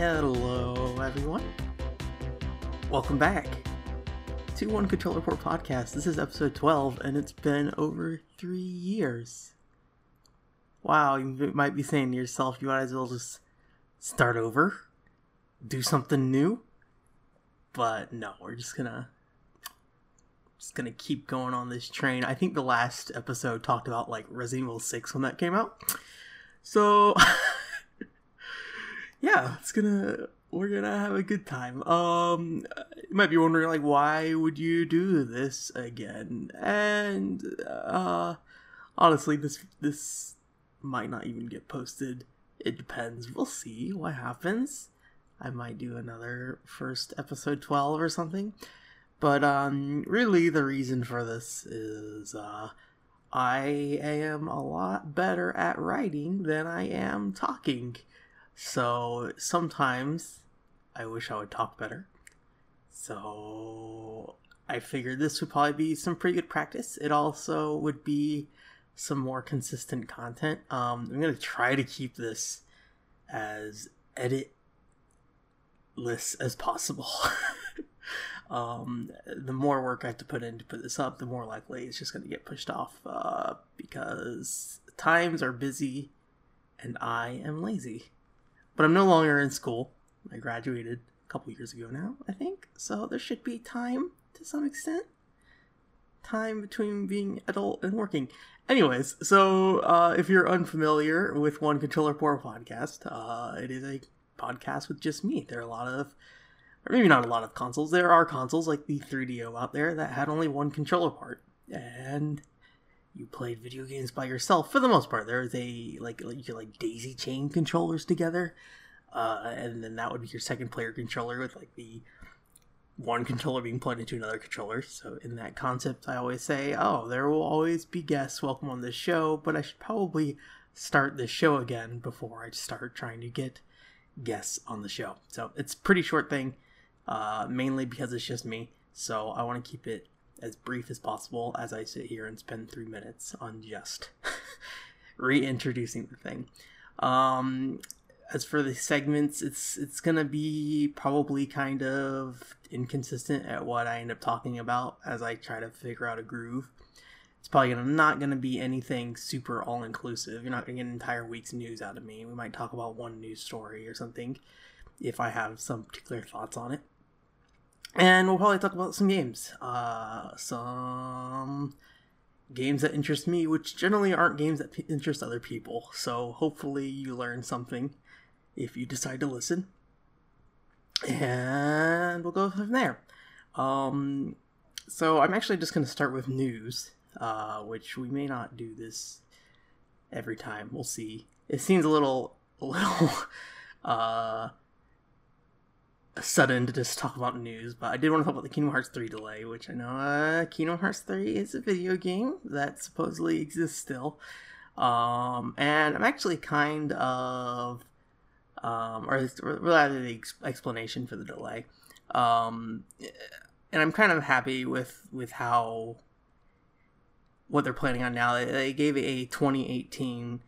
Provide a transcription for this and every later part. Hello, everyone. Welcome back to One Controller Port Podcast. This is episode 12, and it's been over 3 years. Wow, you might be saying to yourself, you might as well just start over, do something new. But no, we're just gonna keep going on this train. I think the last episode talked about, like, Resident Evil 6 when that came out. So... yeah, we're gonna have a good time. You might be wondering, like, why would you do this again? And, honestly, this might not even get posted. It depends. We'll see what happens. I might do another first episode 12 or something. But, really the reason for this is, I am a lot better at writing than I am talking. So, sometimes I wish I would talk better. So, I figured this would probably be some pretty good practice. It also would be some more consistent content. I'm going to try to keep this as editless as possible. The more work I have to put in to put this up, the more likely it's just going to get pushed off. Because times are busy and I am lazy. But I'm no longer in school. I graduated a couple years ago now, I think. So there should be time, to some extent. Time between being adult and working. Anyways, so if you're unfamiliar with One Controller Port Podcast, it is a podcast with just me. There are maybe not a lot of consoles. There are consoles like the 3DO out there that had only one controller port. And... you played video games by yourself for the most part. There was you could daisy chain controllers together, and then that would be your second player controller with like the one controller being plugged into another controller. So in that concept, I always say, oh, there will always be guests welcome on this show, but I should probably start this show again before I start trying to get guests on the show. So it's a pretty short thing, mainly because it's just me. So I want to keep it as brief as possible as I sit here and spend 3 minutes on just reintroducing the thing. As for the segments, it's gonna be probably kind of inconsistent at what I end up talking about as I try to figure out a groove. It's probably not gonna be anything super all-inclusive. You're not gonna get an entire week's news out of me. We might talk about one news story or something if I have some particular thoughts on it. And we'll probably talk about some games. Some games that interest me, which generally aren't games that interest other people. So hopefully you learn something if you decide to listen. And we'll go from there. So I'm actually just going to start with news, which we may not do this every time. We'll see. It seems a little sudden to just talk about news, but I did want to talk about the Kingdom Hearts 3 delay, which I know Kingdom Hearts 3 is a video game that supposedly exists still, and I'm actually kind of, rather the explanation for the delay, and I'm kind of happy with how, what they're planning on now. They gave a 2018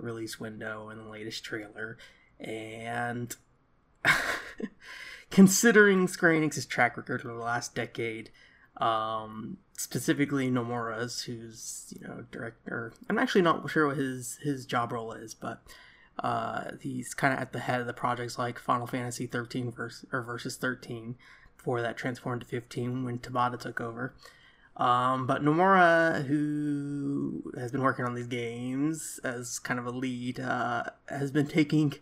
release window in the latest trailer, and considering Square Enix's track record over the last decade, specifically Nomura's, who's, director, I'm actually not sure what his job role is, but he's kind of at the head of the projects like Final Fantasy 13 versus 13, before that transformed to 15 when Tabata took over. But Nomura, who has been working on these games as kind of a lead, has been taking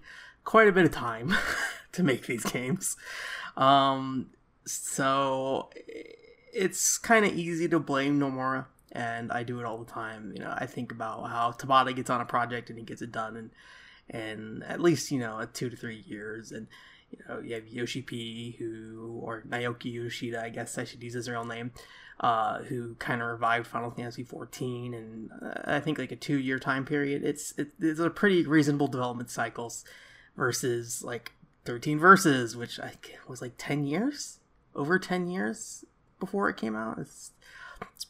quite a bit of time to make these games. So it's kind of easy to blame Nomura, and I do it all the time. I think about how Tabata gets on a project and he gets it done and at least, 2 to 3 years. And, you have Yoshi P, or Naoki Yoshida, I guess I should use his real name, who kind of revived Final Fantasy 14. And I think like a 2-year time period, it's a pretty reasonable development cycles versus like 13 versus, which I was like 10 years, over 10 years before it came out. It's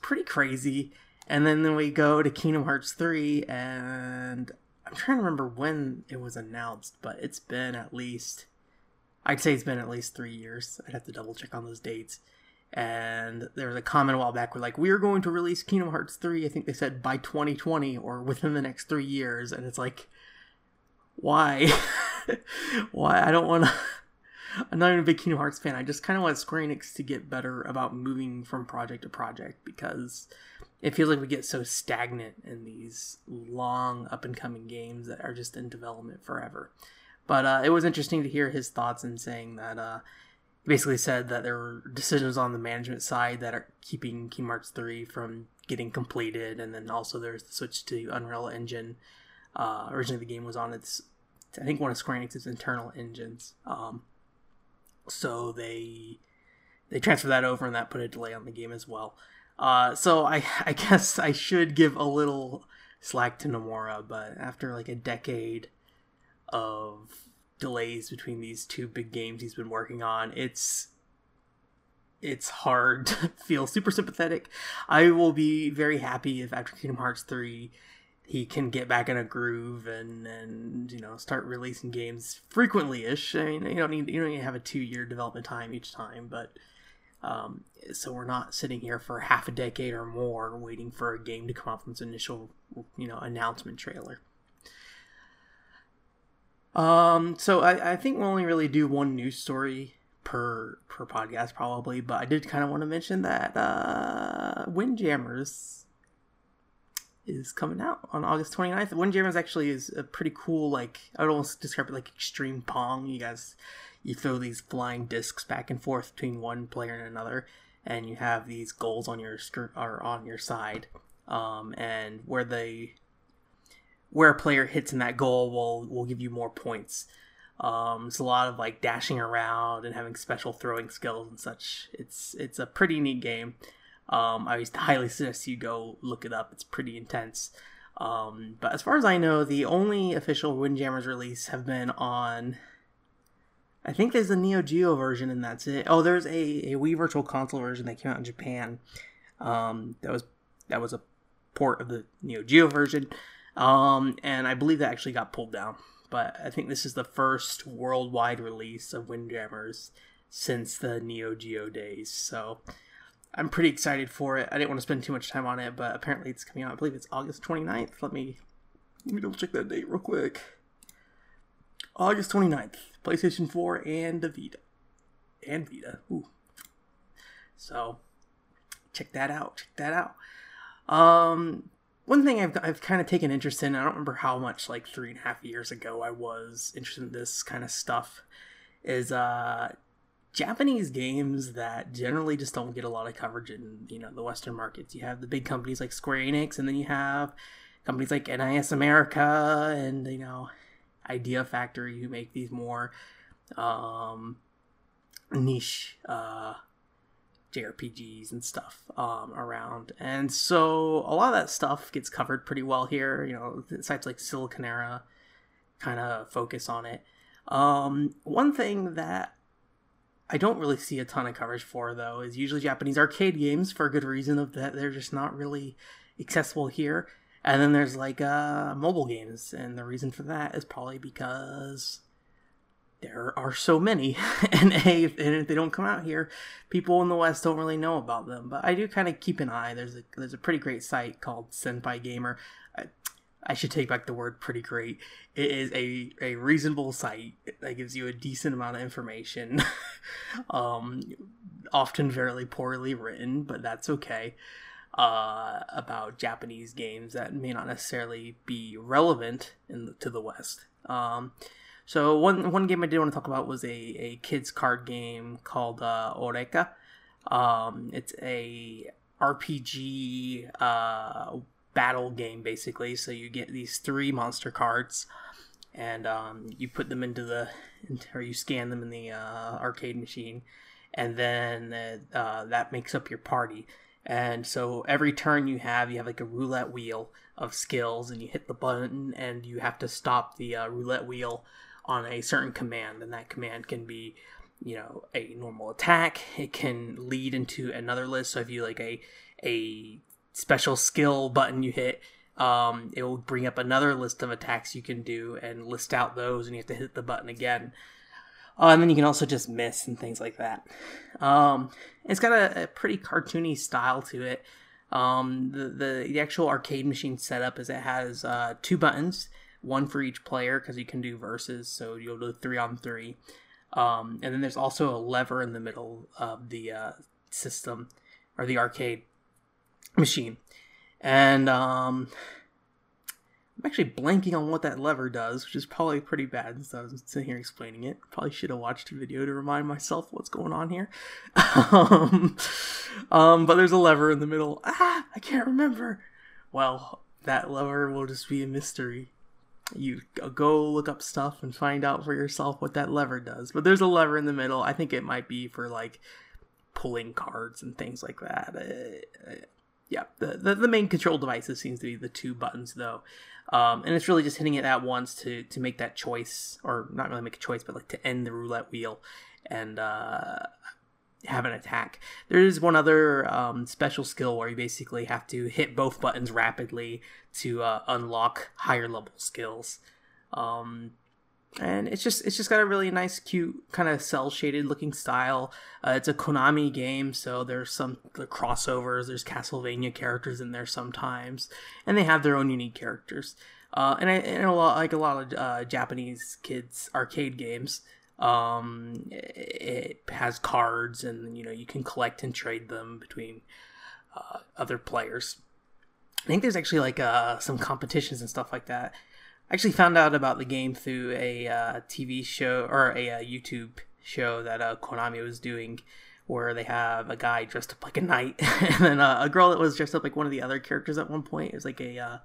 pretty crazy. And then we go to Kingdom Hearts 3, and I'm trying to remember when it was announced, but it's been at least, I'd say it's been at least 3 years. I'd have to double check on those dates. And there was a comment a while back where, like, we're going to release Kingdom Hearts 3, I think they said by 2020 or within the next 3 years. And it's like, why? Why? I don't want to... I'm not even a big Kingdom Hearts fan. I just kind of want Square Enix to get better about moving from project to project, because it feels like we get so stagnant in these long up-and-coming games that are just in development forever. But it was interesting to hear his thoughts in saying that, he basically said that there were decisions on the management side that are keeping Kingdom Hearts 3 from getting completed, and then also there's the switch to Unreal Engine. Originally the game was on its, I think, one of Square Enix's internal engines. So they transferred that over, and that put a delay on the game as well. So I guess I should give a little slack to Nomura, but after like a decade of delays between these two big games he's been working on, it's hard to feel super sympathetic. I will be very happy if after Kingdom Hearts 3 he can get back in a groove and you know, start releasing games frequently-ish. I mean, you don't need to have a 2-year development time each time, but so we're not sitting here for half a decade or more waiting for a game to come out from its initial, you know, announcement trailer. So I think we'll only really do one news story per podcast probably, but I did kind of want to mention that Windjammers is coming out on August 29th. Windjammers actually is a pretty cool, like, I would almost describe it like extreme Pong. You throw these flying discs back and forth between one player and another, and you have these goals on your skirt or on your side. And where a player hits in that goal will give you more points. It's a lot of like dashing around and having special throwing skills and such. It's a pretty neat game. I would highly suggest you go look it up. It's pretty intense. But as far as I know, the only official Windjammers release have been on, I think there's a Neo Geo version and that's it. Oh, there's a Wii Virtual Console version that came out in Japan. That was a port of the Neo Geo version. And I believe that actually got pulled down. But I think this is the first worldwide release of Windjammers since the Neo Geo days. So I'm pretty excited for it. I didn't want to spend too much time on it, but apparently it's coming out. I believe it's August 29th. Let me double check that date real quick. August 29th, PlayStation 4 and the Vita. Ooh. So check that out. One thing I've kind of taken interest in, I don't remember how much, like 3.5 years ago I was interested in this kind of stuff, is Japanese games that generally just don't get a lot of coverage in, you know, the Western markets. You have the big companies like Square Enix, and then you have companies like NIS America and, you know, Idea Factory, who make these more niche JRPGs and stuff around. And so a lot of that stuff gets covered pretty well here. You know, sites like Siliconera kind of focus on it. One thing that I don't really see a ton of coverage for, though, is usually Japanese arcade games, for a good reason of that they're just not really accessible here. And then there's like mobile games, and the reason for that is probably because there are so many, and if they don't come out here, people in the West don't really know about them. But I do kind of keep an eye. There's a pretty great site called Senpai Gamer. I should take back the word pretty great. It is a reasonable site that gives you a decent amount of information. Often fairly poorly written, but that's okay. About Japanese games that may not necessarily be relevant to the West. So one game I did want to talk about was a kids card game called Oreca. It's a RPG battle game, basically. So you get these 3 monster cards, and you put them you scan them in the arcade machine, and then that makes up your party. And so every turn you have like a roulette wheel of skills, and you hit the button, and you have to stop the roulette wheel on a certain command. And that command can be, you know, a normal attack. It can lead into another list. So if you like a special skill button you hit, It will bring up another list of attacks you can do and list out those, and you have to hit the button again. And then you can also just miss and things like that. It's got a pretty cartoony style to it. The actual arcade machine setup is it has two buttons, one for each player, because you can do versus, so you'll do 3-on-3. And then there's also a lever in the middle of the system, or the arcade machine. And I'm actually blanking on what that lever does, which is probably pretty bad since I was sitting here explaining it. Probably should have watched a video to remind myself what's going on here. But there's a lever in the middle. I can't remember. Well, that lever will just be a mystery. You go look up stuff and find out for yourself what that lever does. But there's a lever in the middle. I think it might be for, like, pulling cards and things like that. Yeah, the main control devices seems to be the two buttons, though. And it's really just hitting it at once to make that choice, or not really make a choice, but like to end the roulette wheel and have an attack. There is one other special skill where you basically have to hit both buttons rapidly to unlock higher level skills. And it's just got a really nice, cute, kind of cel-shaded looking style. It's a Konami game, so there's some crossovers. There's Castlevania characters in there sometimes, and they have their own unique characters. And a lot of Japanese kids arcade games, it has cards, and you can collect and trade them between other players. I think there's actually some competitions and stuff like that. I actually found out about the game through a TV show, or a YouTube show that Konami was doing, where they have a guy dressed up like a knight, and then a girl that was dressed up like one of the other characters at one point. It was like a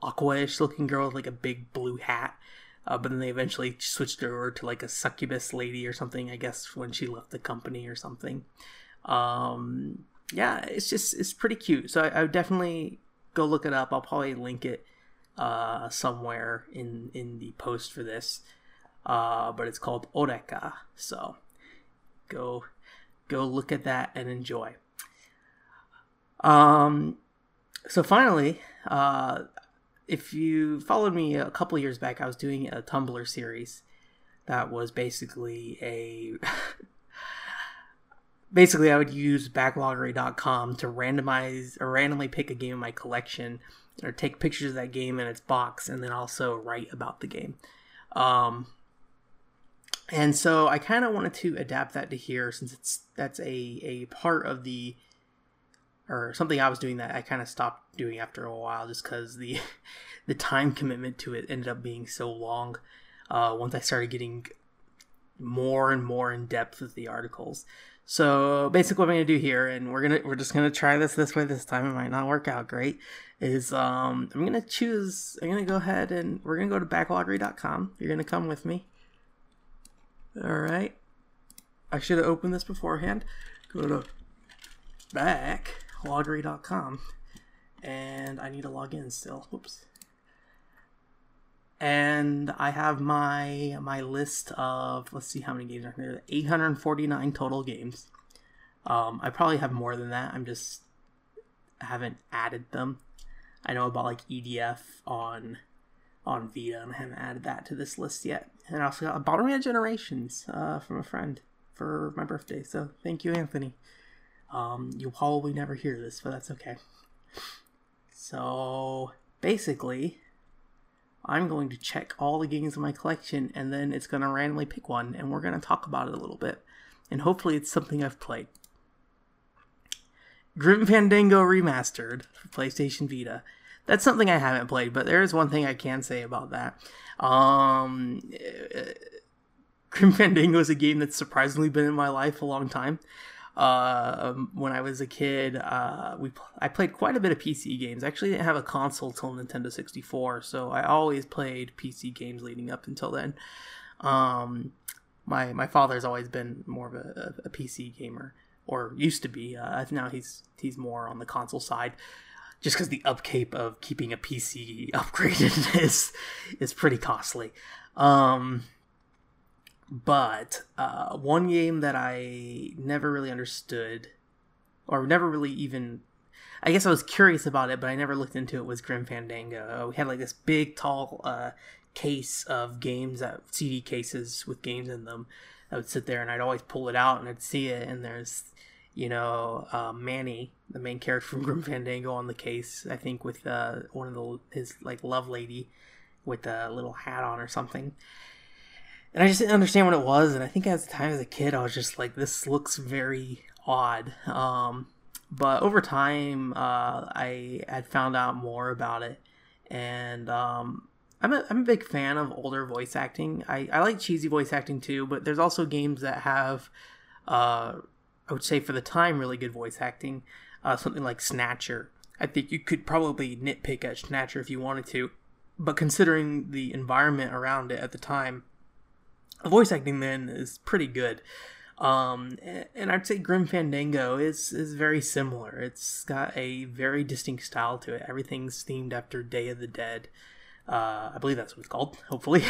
aqua-ish looking girl with like a big blue hat, but then they eventually switched over to like a succubus lady or something, I guess, when she left the company or something. Yeah, it's pretty cute, so I would definitely go look it up. I'll probably link it somewhere in the post for this, but it's called Oreca, so go look at that and enjoy. So finally, if you followed me a couple years back, I was doing a Tumblr series that was basically basically I would use backloggery.com to randomly pick a game in my collection, or take pictures of that game in its box, and then also write about the game. And so I kind of wanted to adapt that to here, since that's a part of the, or something I was doing that I kind of stopped doing after a while, just because the time commitment to it ended up being so long once I started getting more and more in depth with the articles. So basically what I'm going to do here, and we're just going to try this way this time, it might not work out great, is we're going to go to backloggery.com. You're going to come with me. All right. I should have opened this beforehand. Go to backloggery.com, and I need to log in still. Whoops. And I have my list of, let's see how many games are there, 849 total games. I probably have more than that. I haven't added them. I know about like EDF on Vita, and I haven't added that to this list yet. And I also got a bottle of Generations from a friend for my birthday. So thank you, Anthony. You'll probably never hear this, but that's okay. So basically, I'm going to check all the games in my collection, and then it's going to randomly pick one, and we're going to talk about it a little bit. And hopefully it's something I've played. Grim Fandango Remastered for PlayStation Vita. That's something I haven't played, but there is one thing I can say about that. Grim Fandango is a game that's surprisingly been in my life a long time. When I was a kid, I played quite a bit of PC games. I actually didn't have a console till Nintendo 64, so I always played PC games leading up until then. My father's always been more of a PC gamer, or used to be. Now he's more on the console side, just because the upkeep of keeping a PC upgraded is pretty costly. But one game that I never really understood, or never really even, I guess I was curious about it, but I never looked into it, was Grim Fandango. We had like this big, tall case of games, CD cases with games in them. I would sit there and I'd always pull it out and I'd see it, and there's, you know, Manny, the main character from Grim Fandango, on the case, I think, with one of his like love lady with a little hat on or something. And I just didn't understand what it was, and I think at the time as a kid I was just like, this looks very odd. But over time I had found out more about it, and I'm a big fan of older voice acting. I like cheesy voice acting too, but there's also games that have, I would say for the time, really good voice acting. Something like Snatcher. I think you could probably nitpick at Snatcher if you wanted to, but considering the environment around it at the time, the voice acting then is pretty good. And I'd say Grim Fandango is very similar. It's got a very distinct style to it. Everything's themed after Day of the Dead. I believe that's what it's called, hopefully.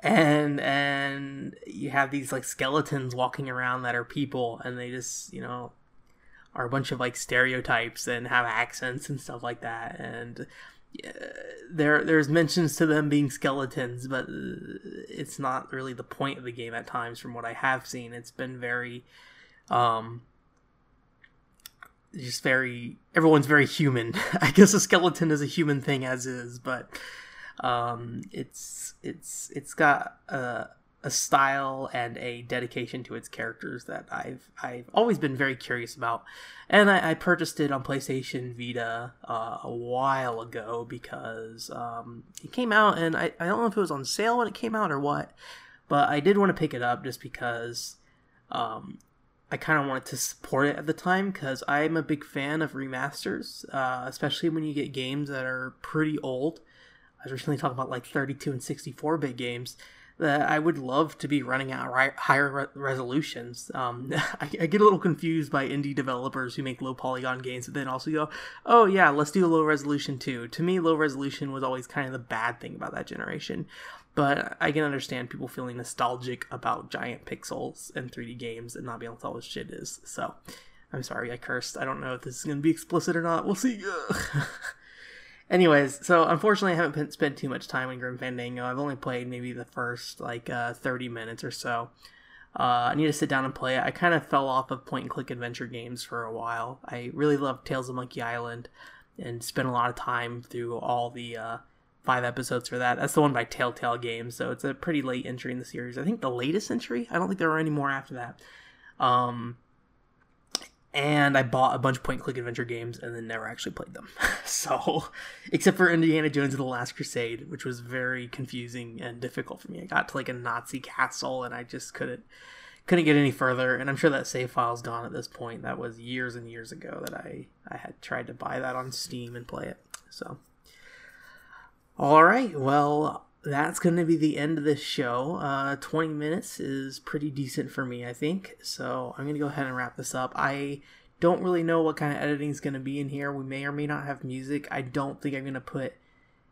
and you have these like skeletons walking around that are people, and they just, you know, are a bunch of like stereotypes and have accents and stuff like that. And there's mentions to them being skeletons, but it's not really the point of the game at times. From what I have seen, it's been very everyone's very human. I guess a skeleton is a human thing as is, but it's got a style and a dedication to its characters that I've always been very curious about. And I purchased it on PlayStation Vita a while ago because it came out, and I don't know if it was on sale when it came out or what, but I did want to pick it up just because I kind of wanted to support it at the time, because I'm a big fan of remasters, especially when you get games that are pretty old. I was recently talking about like 32 and 64-bit games that I would love to be running at higher resolutions. I get a little confused by indie developers who make low-polygon games, but then also go, oh yeah, let's do low resolution too. To me, low resolution was always kind of the bad thing about that generation. But I can understand people feeling nostalgic about giant pixels and 3D games and not being able to tell what shit is. So, I'm sorry, I cursed. I don't know if this is going to be explicit or not. We'll see. Anyways, so unfortunately I haven't spent too much time in Grim Fandango. I've only played maybe the first, 30 minutes or so. I need to sit down and play it. I kind of fell off of point-and-click adventure games for a while. I really loved Tales of Monkey Island and spent a lot of time through all the... 5 episodes for that. That's the one by Telltale Games, so it's a pretty late entry in the series. I think the latest entry? I don't think there are any more after that. And I bought a bunch of point-and-click adventure games and then never actually played them. So, except for Indiana Jones and the Last Crusade, which was very confusing and difficult for me. I got to like a Nazi castle and I just couldn't get any further, and I'm sure that save file's gone at this point. That was years and years ago that I had tried to buy that on Steam and play it, so... All right, well, that's going to be the end of this show. 20 minutes is pretty decent for me, I think. So I'm going to go ahead and wrap this up. I don't really know what kind of editing is going to be in here. We may or may not have music. I don't think I'm going to put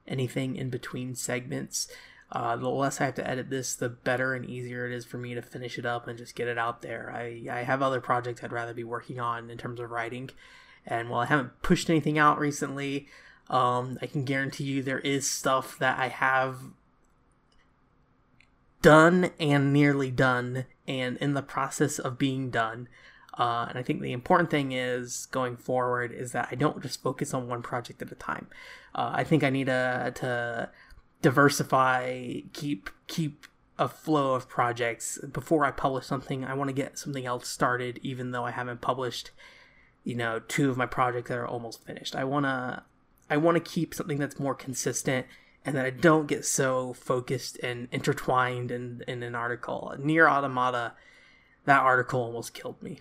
anything in between segments. The less I have to edit this, the better and easier it is for me to finish it up and just get it out there. I have other projects I'd rather be working on in terms of writing. And while I haven't pushed anything out recently... I can guarantee you there is stuff that I have done and nearly done and in the process of being done. And I think the important thing is going forward is that I don't just focus on one project at a time. I think I need to diversify, keep a flow of projects. Before I publish something, I want to get something else started, even though I haven't published, 2 of my projects that are almost finished. I want to keep something that's more consistent and that I don't get so focused and intertwined in an article. Nier Automata, that article almost killed me.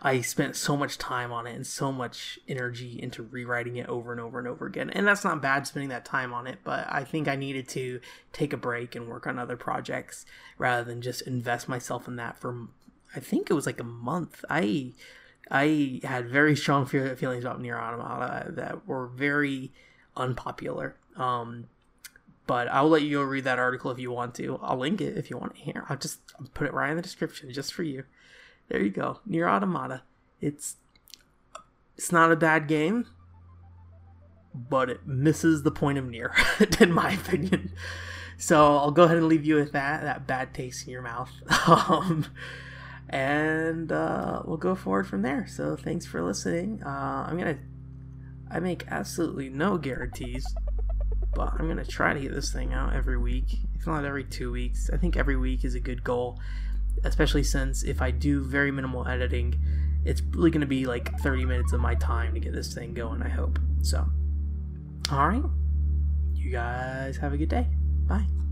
I spent so much time on it and so much energy into rewriting it over and over and over again. And that's not bad, spending that time on it, but I think I needed to take a break and work on other projects rather than just invest myself in that for, I think it was like a month. I had very strong feelings about Nier Automata that were very unpopular. But I'll let you go read that article if you want to. I'll link it if you want it here. I'll just put it right in the description just for you. There you go. Nier Automata. It's It's not a bad game, but it misses the point of Nier, in my opinion. So I'll go ahead and leave you with that bad taste in your mouth. And we'll go forward from there. So thanks for listening. I make absolutely no guarantees, but I'm gonna try to get this thing out every week, if not every 2 weeks. I think every week is a good goal, especially since if I do very minimal editing, it's really gonna be like 30 minutes of my time to get this thing going, I hope. So, alright, you guys have a good day. Bye.